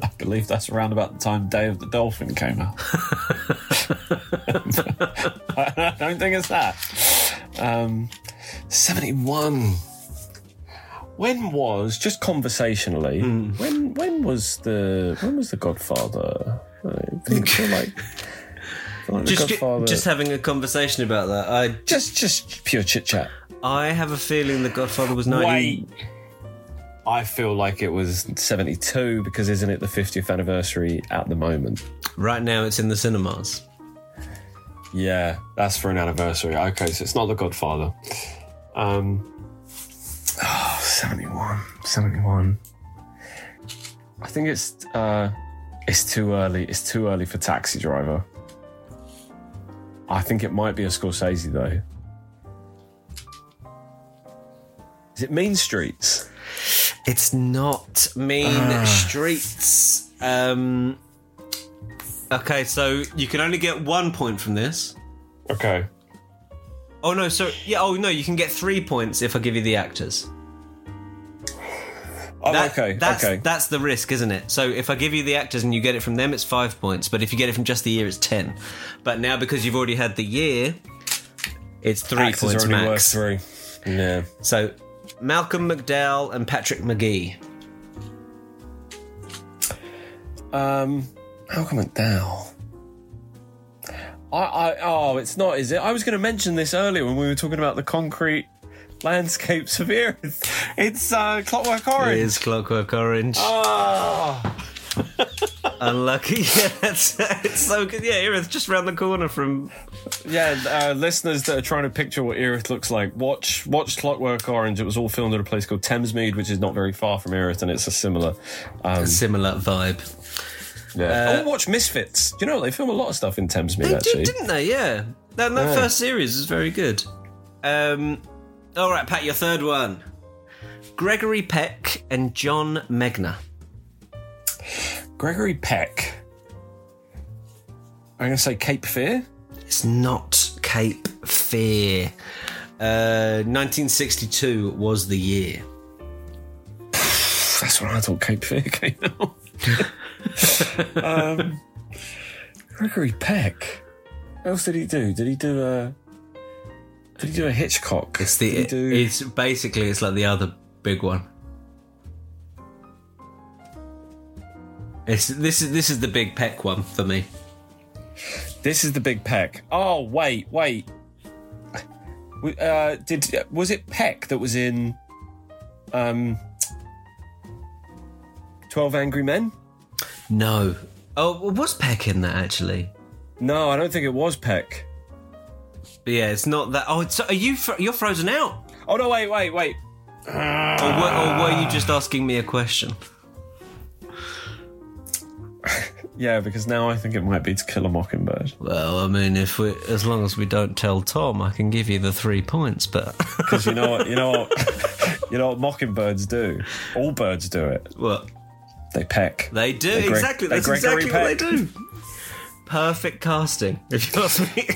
I believe that's around about the time Day of the Dolphin came out. I don't think it's that. Um, seventy-one. When was, just conversationally, mm. when when was the when was the Godfather? I think I feel like, I feel like just, the Godfather. Just having a conversation about that. I just just pure chit chat. I have a feeling the Godfather was ninety. Wait. I feel like it was seventy-two because isn't it the fiftieth anniversary at the moment? Right now it's in the cinemas. Yeah, that's for an anniversary. Okay, so it's not The Godfather. Um, oh, seventy-one. seventy-one. I think it's uh, it's too early. It's too early for Taxi Driver. I think it might be a Scorsese, though. Is it Mean Streets? It's not Mean uh. Streets. Um, okay, so you can only get one point from this. Okay. Oh, no, so... Yeah, oh, no, you can get three points if I give you the actors. Oh, that, okay, that's, okay. That's the risk, isn't it? So if I give you the actors and you get it from them, it's five points. But if you get it from just the year, it's ten. But now, because you've already had the year, it's three actors points max. Actors are only worth three. Yeah. So... Malcolm McDowell and Patrick Magee. Um, Malcolm McDowell. I, I oh, it's not, is it? I was going to mention this earlier when we were talking about the concrete landscapes of Earth. It's uh, Clockwork Orange. It is Clockwork Orange. Oh. Unlucky. Yeah, that's, it's so good. Yeah, Erith, just round the corner from... Yeah, uh, listeners that are trying to picture what Erith looks like, watch watch Clockwork Orange. It was all filmed at a place called Thamesmead, which is not very far from Erith, and it's a similar... Um, a similar vibe. Yeah. Uh, I want to watch Misfits. Do you know, they film a lot of stuff in Thamesmead, they actually. They did, didn't they? Yeah. That, that yeah. first series is very good. Um, all right, Pat, your third one. Gregory Peck and John Megna. Gregory Peck. I'm going to say Cape Fear. It's not Cape Fear. Uh, nineteen sixty-two was the year. That's when I thought Cape Fear came out. um, Gregory Peck. What else did he do? Did he do a? Did he do a Hitchcock? It's the. It, do... It's basically it's like the other big one. It's, this is this is the big Peck one for me. This is the big Peck. Oh wait, wait. We, uh, did was it Peck that was in um, Twelve Angry Men? No. Oh, was Peck in that actually? No, I don't think it was Peck. But yeah, it's not that. Oh, it's, are you fr- you're frozen out? Oh no! Wait, wait, wait. Ah. Or, were, or were you just asking me a question? Yeah, because now I think it might be To Kill a Mockingbird. Well, I mean, if we, as long as we don't tell Tom, I can give you the three points. But because you know what, you know what, you know what mockingbirds do. All birds do it. What? They peck. They do they exactly. Gre- that's exactly peck. What they do. Perfect casting, if you ask me.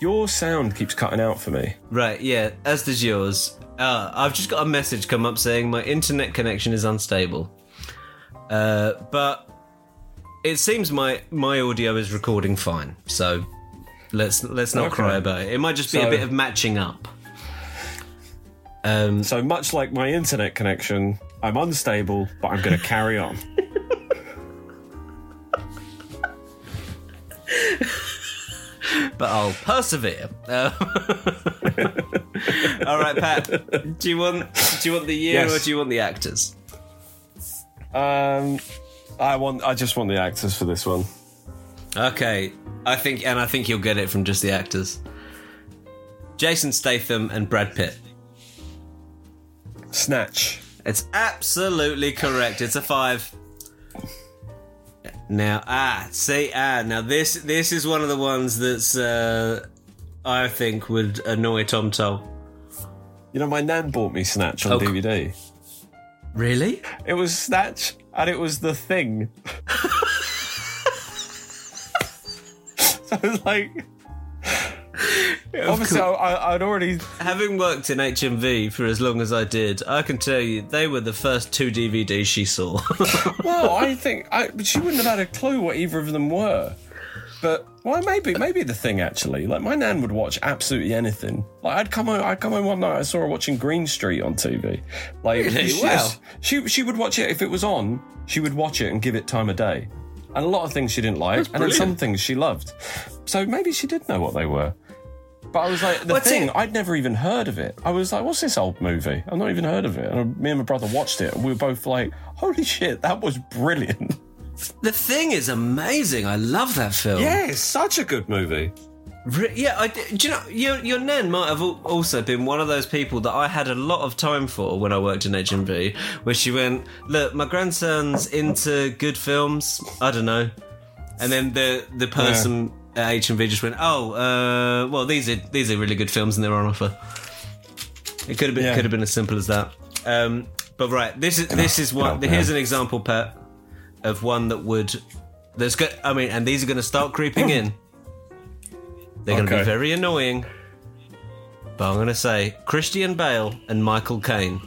Your sound keeps cutting out for me. Right. Yeah. As does yours. Uh, I've just got a message come up saying my internet connection is unstable. Uh, but. It seems my, my audio is recording fine, so let's let's not okay. cry about it. It might just be so, a bit of matching up. Um, so much like my internet connection, I'm unstable, but I'm going to carry on. But I'll persevere. Uh, all right, Pat. Do you want do you want the year yes. or do you want the actors? Um. I want. I just want the actors for this one. Okay, I think, and I think you'll get it from just the actors. Jason Statham and Brad Pitt. Snatch. It's absolutely correct. It's a five. Now, ah, see, ah, now this this is one of the ones that's uh, I think would annoy Tom Toll. You know, my nan bought me Snatch on oh, D V D. Really? It was Snatch. And it was The Thing. So I was like... Obviously, I, I'd already... Having worked in H M V for as long as I did, I can tell you they were the first two D V Ds she saw. Well, I think... I, she wouldn't have had a clue what either of them were. But, well, maybe maybe the Thing, actually. Like, my nan would watch absolutely anything. Like, I'd come home, I'd come home one night, I saw her watching Green Street on T V. Like, really? she, wow. she, she would watch it. If it was on, she would watch it and give it time of day. And a lot of things she didn't like, and then some things she loved. So maybe she did know what they were. But I was like, the What's thing, it? I'd never even heard of it. I was like, what's this old movie? I've not even heard of it. And me and my brother watched it, and we were both like, holy shit, that was brilliant. The Thing is amazing. I love that film. Yeah, it's such a good movie. Yeah, I, do you know, your, your nan might have also been one of those people that I had a lot of time for when I worked in H M V, where she went, look, my grandson's into good films, I don't know. And then the, the person yeah. at H M V just went, oh, uh, well, these are these are really good films and they're on offer. It could have been yeah. could have been as simple as that. Um, but right, this is this is one. Here's an example, Pat, of one that would... There's good, I mean, and these are going to start creeping in. They're okay. going to be very annoying. But I'm going to say Christian Bale and Michael Caine.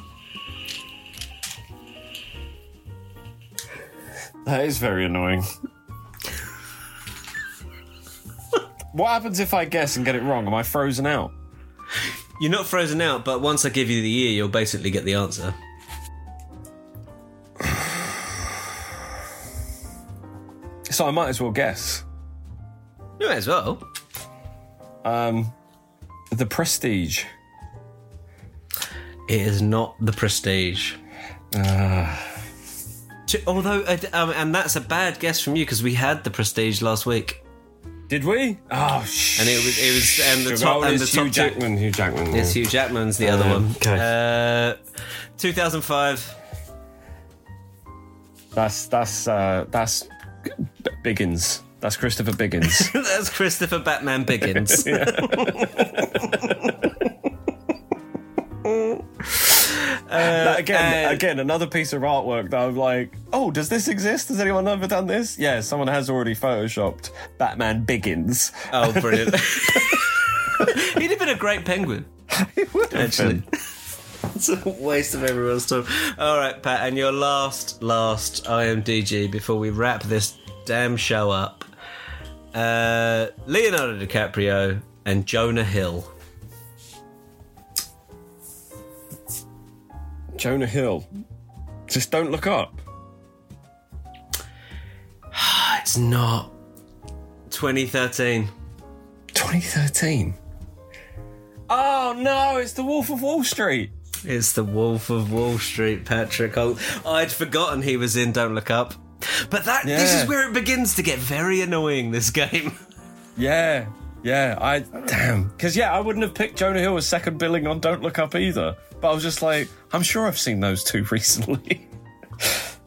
That is very annoying. What happens if I guess and get it wrong? Am I frozen out? You're not frozen out, but once I give you the year, you'll basically get the answer. So I might as well guess. You might as well. Um, The Prestige. It is not The Prestige. Uh. Although, um, and that's a bad guess from you because we had The Prestige last week. Did we? Oh, shit. And it was, it was, and the top, and the top Hugh Jackman. Hugh Jackman. It's Hugh Jackman's the um, other one. Okay. Uh, two thousand five. That's that's uh, that's. Biggins. That's Christopher Biggins. That's Christopher Batman Biggins. uh, that again, and... again, another piece of artwork that I'm like, oh, does this exist? Has anyone ever done this? Yeah, someone has already photoshopped Batman Biggins. Oh, brilliant. He'd have been a great penguin. He would have actually. Been. It's a waste of everyone's time. All right, Pat, and your last, last I M D G before we wrap this damn show up. Uh, Leonardo DiCaprio and Jonah Hill. Jonah Hill. Just Don't Look Up. It's not. twenty thirteen. twenty thirteen? Oh, no, it's The Wolf of Wall Street. It's The Wolf of Wall Street, Patrick. Oh, I'd forgotten he was in Don't Look Up. But that yeah. this is where it begins to get very annoying, this game. Yeah, yeah, I... Damn. Because, yeah, I wouldn't have picked Jonah Hill as second billing on Don't Look Up either. But I was just like, I'm sure I've seen those two recently.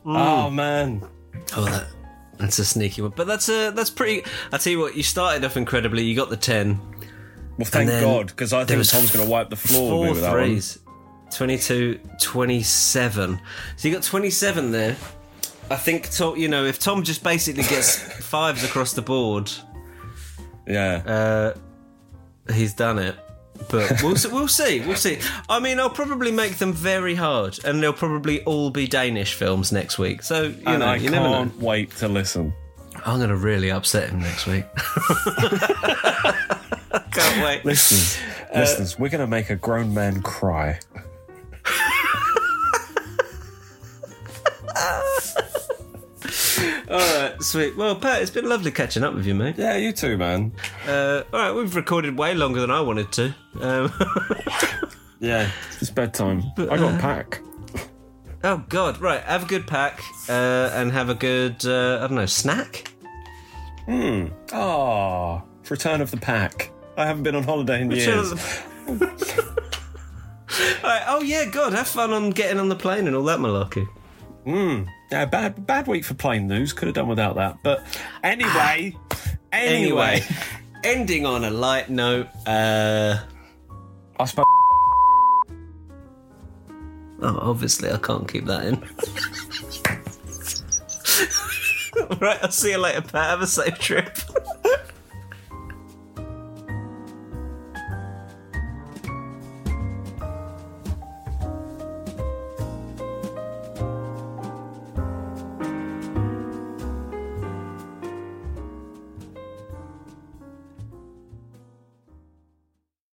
mm. Oh, man. Oh, that, that's a sneaky one. But that's a, that's pretty... I tell you what, you started off incredibly. You got the ten. Well, thank God, because I think Tom's going to wipe the floor with me with that one. twenty-two, twenty-seven. So you got twenty-seven there. I think, Tom, you know, if Tom just basically gets fives across the board, yeah, uh, he's done it. But we'll, we'll see. We'll see. I mean, I'll probably make them very hard, and they'll probably all be Danish films next week. So you and know, I you can't never know. Wait to listen. I'm going to really upset him next week. Can't wait. Listen, uh, listeners, we're going to make a grown man cry. Alright, sweet. Well, Pat, it's been lovely catching up with you, mate. Yeah, you too, man. Uh, Alright, we've recorded way longer than I wanted to. Um, yeah, it's bedtime. But, uh, I got a pack. Oh, God. Right, have a good pack uh, and have a good, uh, I don't know, snack? Hmm. Oh, return of the pack. I haven't been on holiday in Return years. The... Alright, oh, yeah, God, have fun on getting on the plane and all that malarkey. Mm. Yeah, bad, bad week for plane news. Could have done without that. But anyway, anyway, anyway ending on a light note. Uh, I suppose. Oh, obviously, I can't keep that in. Right, I'll see you later, Pat. Have a safe trip.